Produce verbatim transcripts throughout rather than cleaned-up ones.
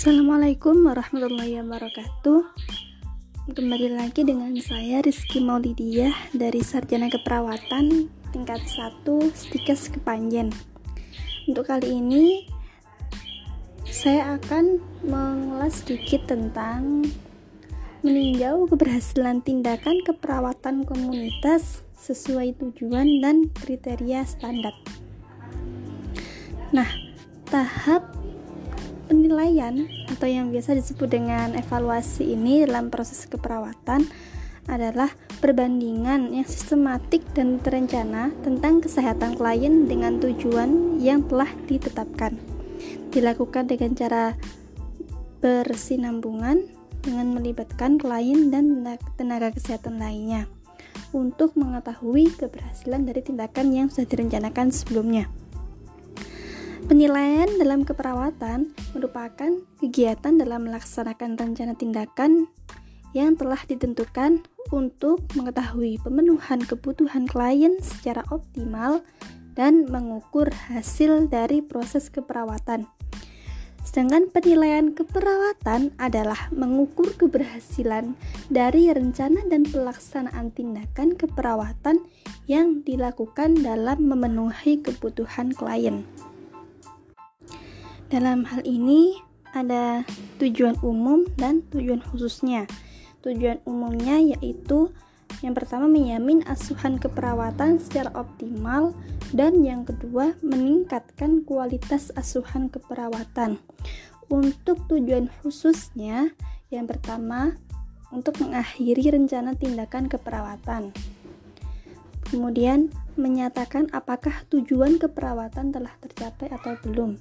Assalamualaikum warahmatullahi wabarakatuh. Kembali lagi dengan saya Rizky Maulidiyah dari Sarjana Keperawatan tingkat satu STIKES Kepanjen. Untuk kali ini saya akan mengulas sedikit tentang meninjau keberhasilan tindakan keperawatan komunitas sesuai tujuan dan kriteria standar. Nah, tahap penilaian atau yang biasa disebut dengan evaluasi ini dalam proses keperawatan adalah perbandingan yang sistematik dan terencana tentang kesehatan klien dengan tujuan yang telah ditetapkan. Dilakukan dengan cara bersinambungan dengan melibatkan klien dan tenaga kesehatan lainnya untuk mengetahui keberhasilan dari tindakan yang sudah direncanakan sebelumnya. Penilaian dalam keperawatan merupakan kegiatan dalam melaksanakan rencana tindakan yang telah ditentukan untuk mengetahui pemenuhan kebutuhan klien secara optimal dan mengukur hasil dari proses keperawatan. Sedangkan penilaian keperawatan adalah mengukur keberhasilan dari rencana dan pelaksanaan tindakan keperawatan yang dilakukan dalam memenuhi kebutuhan klien. Dalam hal ini ada tujuan umum dan tujuan khususnya. Tujuan umumnya yaitu yang pertama menjamin asuhan keperawatan secara optimal dan yang kedua meningkatkan kualitas asuhan keperawatan. Untuk tujuan khususnya yang pertama untuk mengakhiri rencana tindakan keperawatan. Kemudian menyatakan apakah tujuan keperawatan telah tercapai atau belum.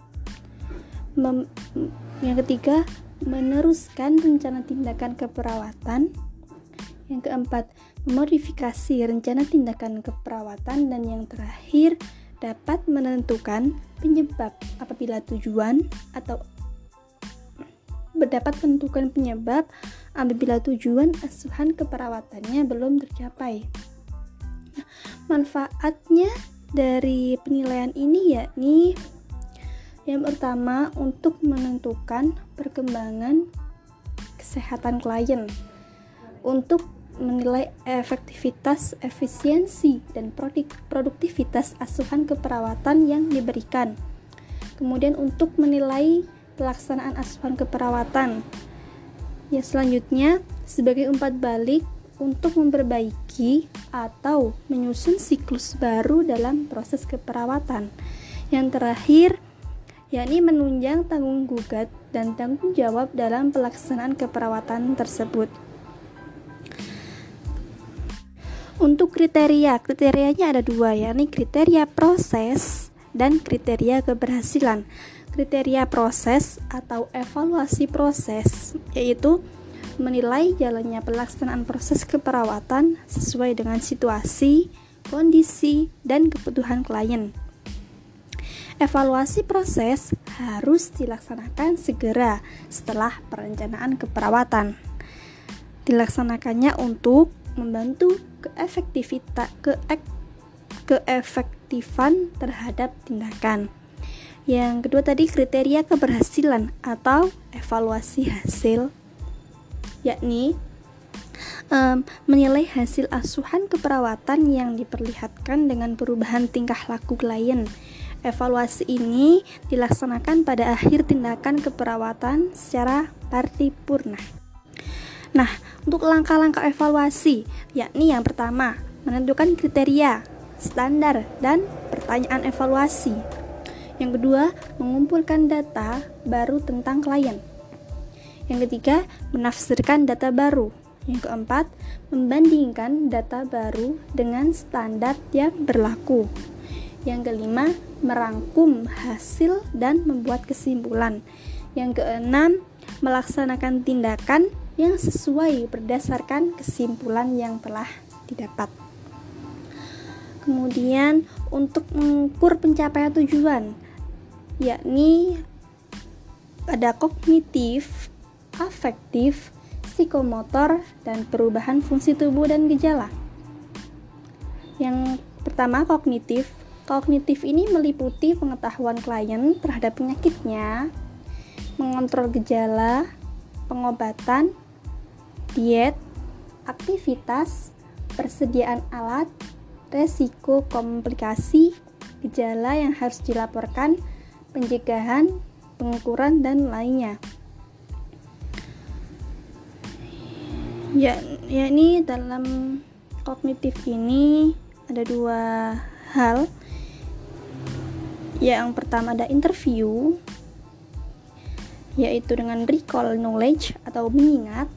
Mem- yang ketiga, meneruskan rencana tindakan keperawatan. Yang keempat, memodifikasi rencana tindakan keperawatan. Dan yang terakhir, dapat menentukan penyebab apabila tujuan atau dapat menentukan penyebab apabila tujuan asuhan keperawatannya belum tercapai. Nah, manfaatnya dari penilaian ini yakni yang pertama untuk menentukan perkembangan kesehatan klien, untuk menilai efektivitas, efisiensi, dan produktivitas asuhan keperawatan yang diberikan. Kemudian untuk menilai pelaksanaan asuhan keperawatan. Ya, selanjutnya sebagai umpan balik untuk memperbaiki atau menyusun siklus baru dalam proses keperawatan. Yang terakhir yakni menunjang tanggung gugat dan tanggung jawab dalam pelaksanaan keperawatan tersebut. Untuk kriteria, kriterianya ada dua, yakni kriteria proses dan kriteria keberhasilan. Kriteria proses atau evaluasi proses, yaitu menilai jalannya pelaksanaan proses keperawatan sesuai dengan situasi, kondisi, dan kebutuhan klien. Evaluasi proses harus dilaksanakan segera setelah perencanaan keperawatan. Dilaksanakannya untuk membantu keefektivitas keek, keefektifan terhadap tindakan. Yang kedua tadi kriteria keberhasilan atau evaluasi hasil, yakni Um, menilai hasil asuhan keperawatan yang diperlihatkan dengan perubahan tingkah laku klien. Evaluasi ini dilaksanakan pada akhir tindakan keperawatan secara paripurna. Nah, untuk langkah-langkah evaluasi, yakni yang pertama, menentukan kriteria, standar, dan pertanyaan evaluasi. Yang kedua, mengumpulkan data baru tentang klien. Yang ketiga, menafsirkan data baru. Yang keempat, membandingkan data baru dengan standar yang berlaku. Yang kelima, merangkum hasil dan membuat kesimpulan. Yang keenam, melaksanakan tindakan yang sesuai berdasarkan kesimpulan yang telah didapat. Kemudian, untuk mengukur pencapaian tujuan, yakni ada kognitif, afektif, psikomotor, dan perubahan fungsi tubuh dan gejala. Yang pertama, kognitif. Kognitif ini meliputi pengetahuan klien terhadap penyakitnya, mengontrol gejala, pengobatan, diet, aktivitas, persediaan alat, resiko komplikasi, gejala yang harus dilaporkan, pencegahan, pengukuran, dan lainnya. Ya, ya ini dalam kognitif ini ada dua hal. Yang pertama ada interview, yaitu dengan recall knowledge atau mengingat.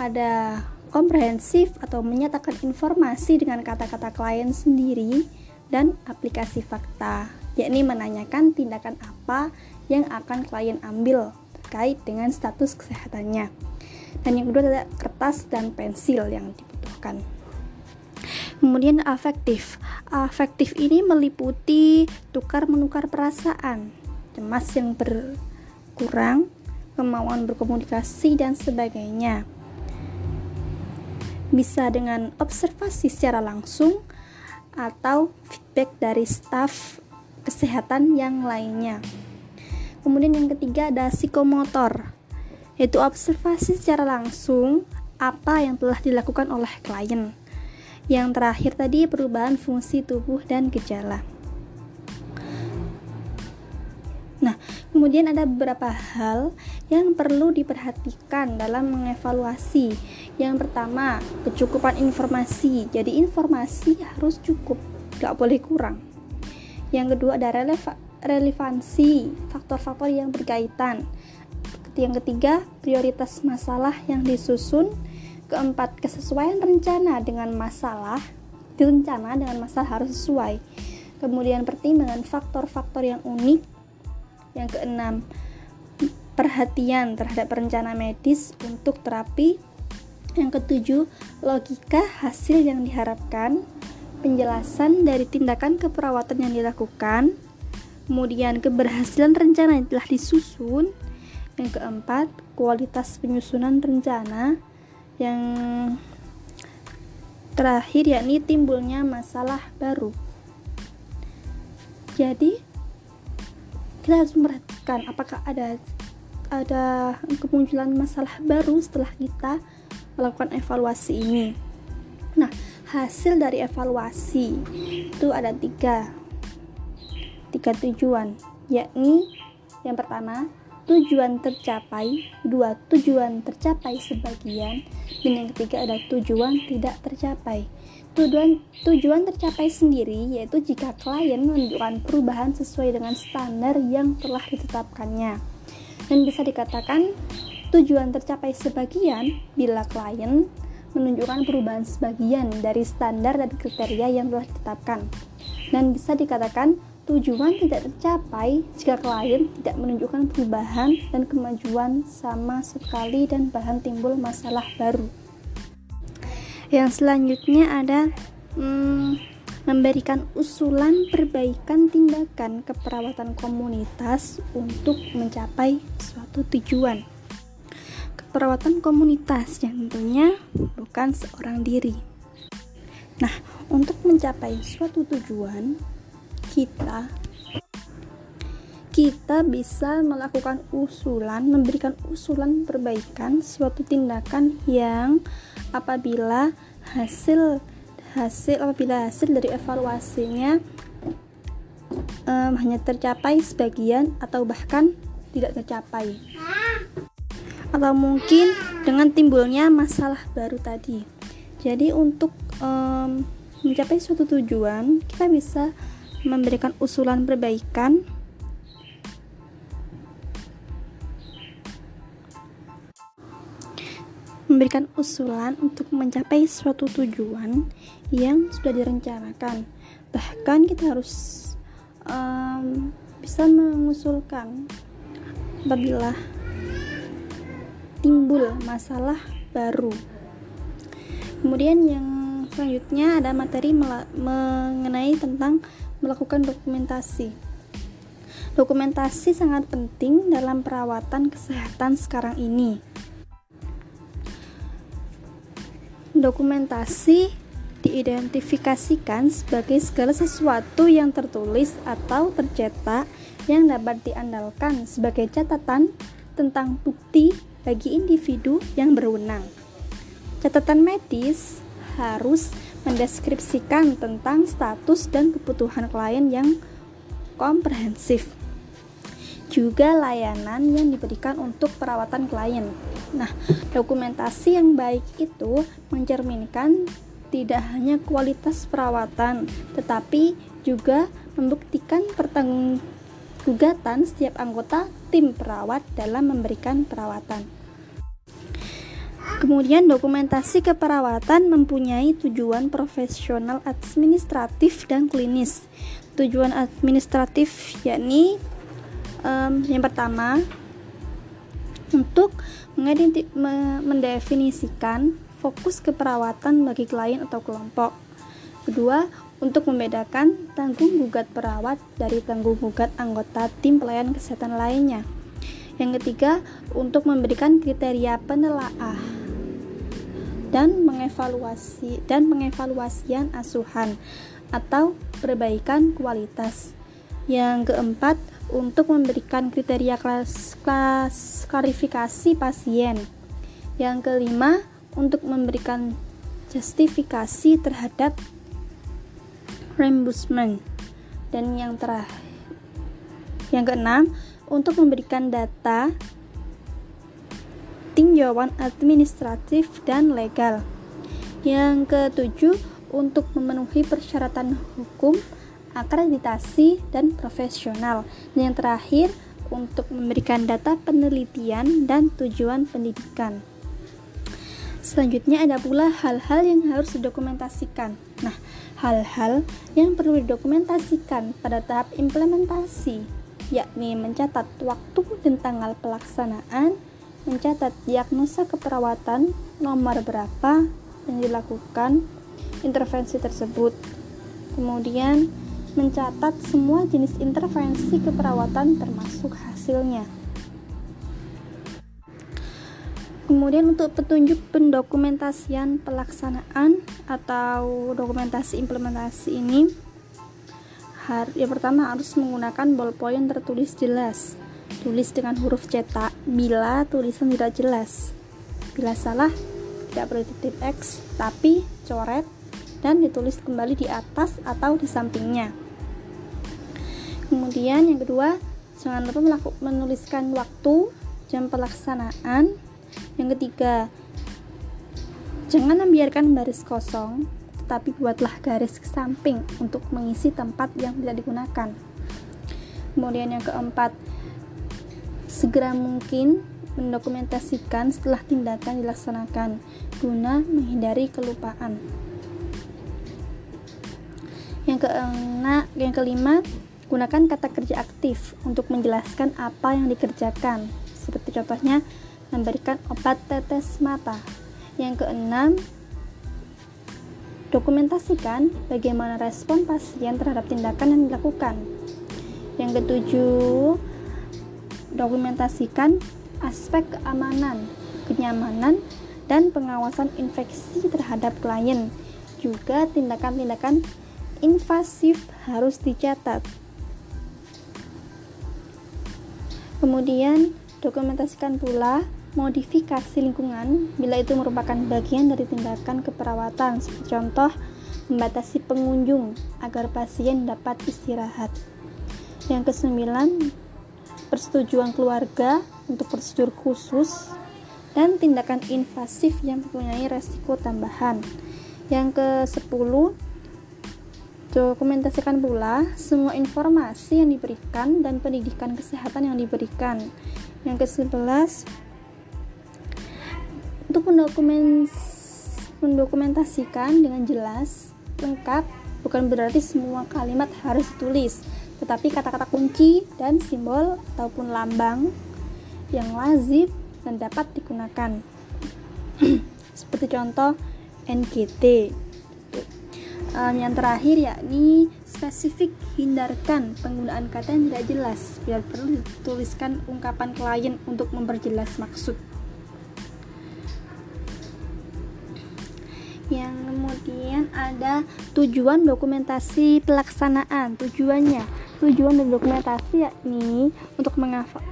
Ada komprehensif atau menyatakan informasi dengan kata-kata klien sendiri, dan aplikasi fakta, yakni menanyakan tindakan apa yang akan klien ambil terkait dengan status kesehatannya. Dan yang kedua ada kertas dan pensil yang dibutuhkan. Kemudian afektif. Afektif ini meliputi tukar-menukar perasaan, cemas yang berkurang, kemauan berkomunikasi, dan sebagainya. Bisa dengan observasi secara langsung atau feedback dari staf kesehatan yang lainnya. Kemudian yang ketiga ada psikomotor, yaitu observasi secara langsung apa yang telah dilakukan oleh klien. Yang terakhir tadi perubahan fungsi tubuh dan gejala. Nah, kemudian ada beberapa hal yang perlu diperhatikan dalam mengevaluasi. Yang pertama, kecukupan informasi. Jadi informasi harus cukup, gak boleh kurang. Yang kedua ada relevan- relevansi, faktor-faktor yang berkaitan. Yang ketiga, prioritas masalah yang disusun. Keempat, kesesuaian rencana dengan masalah. Rencana dengan masalah harus sesuai. Kemudian pertimbangan faktor-faktor yang unik. Yang keenam, perhatian terhadap rencana medis untuk terapi. Yang ketujuh, logika hasil yang diharapkan, penjelasan dari tindakan keperawatan yang dilakukan. Kemudian keberhasilan rencana yang telah disusun. Yang keempat, kualitas penyusunan rencana. Yang terakhir yakni timbulnya masalah baru. Jadi kita harus memperhatikan apakah ada ada kemunculan masalah baru setelah kita melakukan evaluasi ini. Nah, hasil dari evaluasi itu ada tiga tiga tujuan, yakni yang pertama tujuan tercapai, dua tujuan tercapai sebagian, dan yang ketiga ada tujuan tidak tercapai. Tujuan tujuan tercapai sendiri yaitu jika klien menunjukkan perubahan sesuai dengan standar yang telah ditetapkannya. Dan bisa dikatakan tujuan tercapai sebagian bila klien menunjukkan perubahan sebagian dari standar dan kriteria yang telah ditetapkan. Dan bisa dikatakan tujuan tidak tercapai jika klien tidak menunjukkan perubahan dan kemajuan sama sekali dan bahan timbul masalah baru. Yang selanjutnya ada hmm, memberikan usulan perbaikan tindakan keperawatan komunitas untuk mencapai suatu tujuan. Keperawatan komunitas yang tentunya bukan seorang diri. Nah, untuk mencapai suatu tujuan, kita kita bisa melakukan usulan, memberikan usulan perbaikan suatu tindakan yang apabila hasil hasil apabila hasil dari evaluasinya um, hanya tercapai sebagian atau bahkan tidak tercapai, atau mungkin dengan timbulnya masalah baru tadi. Jadi untuk um, mencapai suatu tujuan, kita bisa memberikan usulan perbaikan memberikan usulan untuk mencapai suatu tujuan yang sudah direncanakan. Bahkan kita harus um, bisa mengusulkan apabila timbul masalah baru. Kemudian yang selanjutnya ada materi mela- mengenai tentang melakukan dokumentasi. Dokumentasi sangat penting dalam perawatan kesehatan sekarang ini. Dokumentasi diidentifikasikan sebagai segala sesuatu yang tertulis atau tercetak yang dapat diandalkan sebagai catatan tentang bukti bagi individu yang berwenang. Catatan medis harus mendeskripsikan tentang status dan kebutuhan klien yang komprehensif, juga layanan yang diberikan untuk perawatan klien. Nah, dokumentasi yang baik itu mencerminkan tidak hanya kualitas perawatan, tetapi juga membuktikan pertanggungjawaban setiap anggota tim perawat dalam memberikan perawatan. Kemudian, dokumentasi keperawatan mempunyai tujuan profesional, administratif, dan klinis. Tujuan administratif yakni Um, yang pertama, untuk mengidenti- me- mendefinisikan fokus keperawatan bagi klien atau kelompok. Kedua, untuk membedakan tanggung gugat perawat dari tanggung gugat anggota tim pelayanan kesehatan lainnya. Yang ketiga, untuk memberikan kriteria penelaah dan mengevaluasi dan pengevaluasian asuhan atau perbaikan kualitas. Yang keempat, untuk memberikan kriteria klas, klas, klarifikasi pasien. Yang kelima, untuk memberikan justifikasi terhadap reimbursement. Dan yang terakhir, yang keenam, untuk memberikan data tinjauan administratif dan legal. Yang ketujuh, untuk memenuhi persyaratan hukum, akreditasi, dan profesional. Dan yang terakhir, untuk memberikan data penelitian dan tujuan pendidikan. Selanjutnya ada pula hal-hal yang harus didokumentasikan. Nah, hal-hal yang perlu didokumentasikan pada tahap implementasi, yakni mencatat waktu dan tanggal pelaksanaan, mencatat diagnosa keperawatan, nomor berapa yang dilakukan intervensi tersebut. Kemudian mencatat semua jenis intervensi keperawatan termasuk hasilnya. Kemudian untuk petunjuk pendokumentasian pelaksanaan atau dokumentasi implementasi ini, yang pertama harus menggunakan ballpoint tertulis jelas, tulis dengan huruf cetak bila tulisan tidak jelas. Bila salah, tidak perlu titik X, tapi coret dan ditulis kembali di atas atau di sampingnya. Kemudian yang kedua, jangan lupa melaku- menuliskan waktu, jam pelaksanaan. Yang ketiga, jangan membiarkan baris kosong, tetapi buatlah garis ke samping untuk mengisi tempat yang tidak digunakan. Kemudian yang keempat, segera mungkin mendokumentasikan setelah tindakan dilaksanakan guna menghindari kelupaan. Yang keenam, yang kelima, gunakan kata kerja aktif untuk menjelaskan apa yang dikerjakan. Seperti contohnya, memberikan obat tetes mata. Yang keenam, dokumentasikan bagaimana respon pasien terhadap tindakan yang dilakukan. Yang ketujuh, dokumentasikan aspek keamanan, kenyamanan, dan pengawasan infeksi terhadap klien. Juga tindakan-tindakan invasif harus dicatat. Kemudian dokumentasikan pula modifikasi lingkungan bila itu merupakan bagian dari tindakan keperawatan, seperti contoh membatasi pengunjung agar pasien dapat istirahat. Yang kesembilan, persetujuan keluarga untuk prosedur khusus dan tindakan invasif yang mempunyai resiko tambahan. Yang kesepuluh, dokumentasikan pula semua informasi yang diberikan dan pendidikan kesehatan yang diberikan. Yang kesebelas, untuk mendokumentasikan dengan jelas, lengkap, bukan berarti semua kalimat harus ditulis, tetapi kata-kata kunci dan simbol ataupun lambang yang lazim dan dapat digunakan. Seperti contoh N G T. Um, yang terakhir yakni spesifik, hindarkan penggunaan kata yang tidak jelas, biar perlu dituliskan ungkapan klien untuk memperjelas maksud. Yang kemudian ada tujuan dokumentasi pelaksanaan. Tujuannya, tujuan dari dokumentasi yakni untuk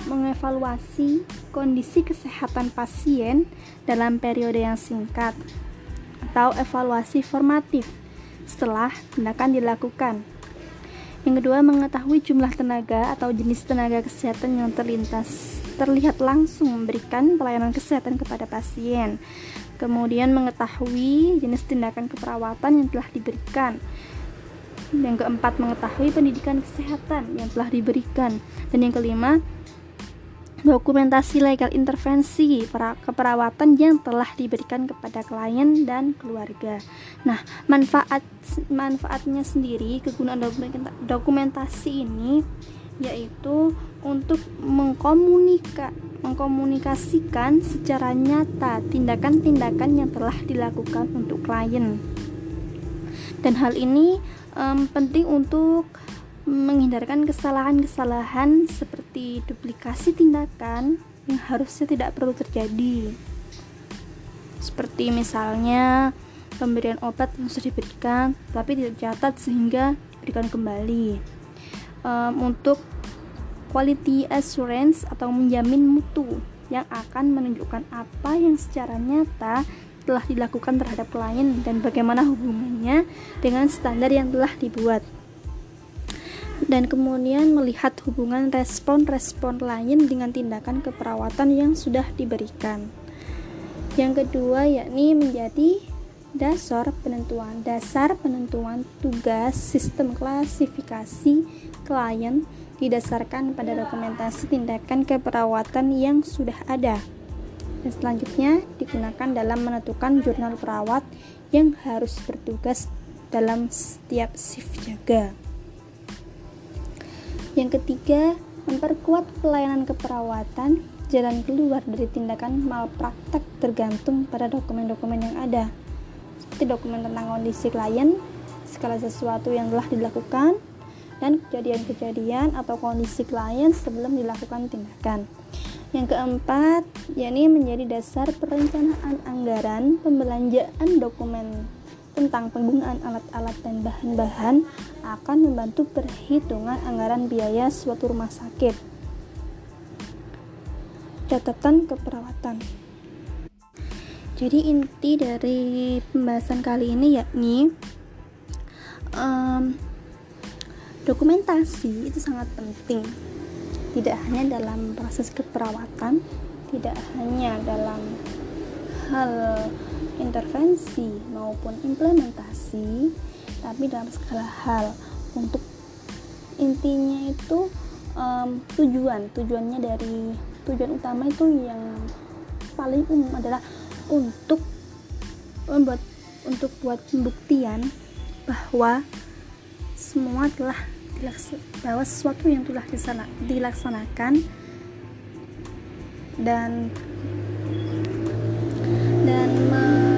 mengevaluasi kondisi kesehatan pasien dalam periode yang singkat atau evaluasi formatif setelah tindakan dilakukan. Yang kedua, mengetahui jumlah tenaga atau jenis tenaga kesehatan yang terlintas terlihat langsung memberikan pelayanan kesehatan kepada pasien. Kemudian mengetahui jenis tindakan keperawatan yang telah diberikan. Yang keempat, mengetahui pendidikan kesehatan yang telah diberikan. Dan yang kelima, dokumentasi legal intervensi keperawatan yang telah diberikan kepada klien dan keluarga. Nah, manfaat manfaatnya sendiri, kegunaan dokumentasi ini yaitu untuk mengkomunika, mengkomunikasikan secara nyata tindakan-tindakan yang telah dilakukan untuk klien. Dan hal ini um, penting untuk menghindarkan kesalahan-kesalahan seperti duplikasi tindakan yang harusnya tidak perlu terjadi, seperti misalnya pemberian obat yang sudah diberikan tapi tidak dicatat sehingga diberikan kembali. Um, untuk quality assurance atau menjamin mutu yang akan menunjukkan apa yang secara nyata telah dilakukan terhadap klien dan bagaimana hubungannya dengan standar yang telah dibuat. Dan kemudian melihat hubungan respon-respon klien dengan tindakan keperawatan yang sudah diberikan. Yang kedua yakni menjadi dasar penentuan dasar penentuan tugas sistem klasifikasi klien didasarkan pada dokumentasi tindakan keperawatan yang sudah ada. Dan selanjutnya digunakan dalam menentukan jurnal perawat yang harus bertugas dalam setiap shift jaga. Yang ketiga, memperkuat pelayanan keperawatan, jalan keluar dari tindakan malpraktek tergantung pada dokumen-dokumen yang ada, seperti dokumen tentang kondisi klien, segala sesuatu yang telah dilakukan, dan kejadian-kejadian atau kondisi klien sebelum dilakukan tindakan. Yang keempat, yakni menjadi dasar perencanaan anggaran, pembelanjaan dokumen tentang penggunaan alat-alat dan bahan-bahan akan membantu perhitungan anggaran biaya suatu rumah sakit. Catatan keperawatan. Jadi inti dari pembahasan kali ini yakni um, dokumentasi itu sangat penting, tidak hanya dalam proses keperawatan, tidak hanya dalam hal intervensi maupun implementasi, tapi dalam segala hal. Untuk intinya itu um, tujuan tujuannya dari tujuan utama itu yang paling umum adalah untuk membuat untuk buat pembuktian bahwa semua telah dilaksa, bahwa sesuatu yang telah disana, dilaksanakan dan dan me-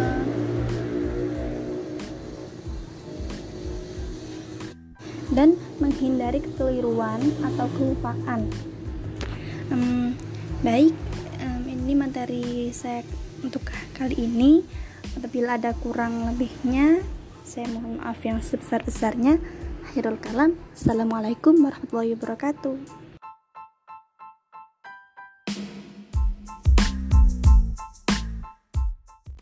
dan menghindari kekeliruan atau kelupaan. Um, baik, um, ini materi saya untuk kali ini. Apabila ada kurang lebihnya, saya mohon maaf yang sebesar-besarnya. Akhirul kalam. Assalamualaikum warahmatullahi wabarakatuh.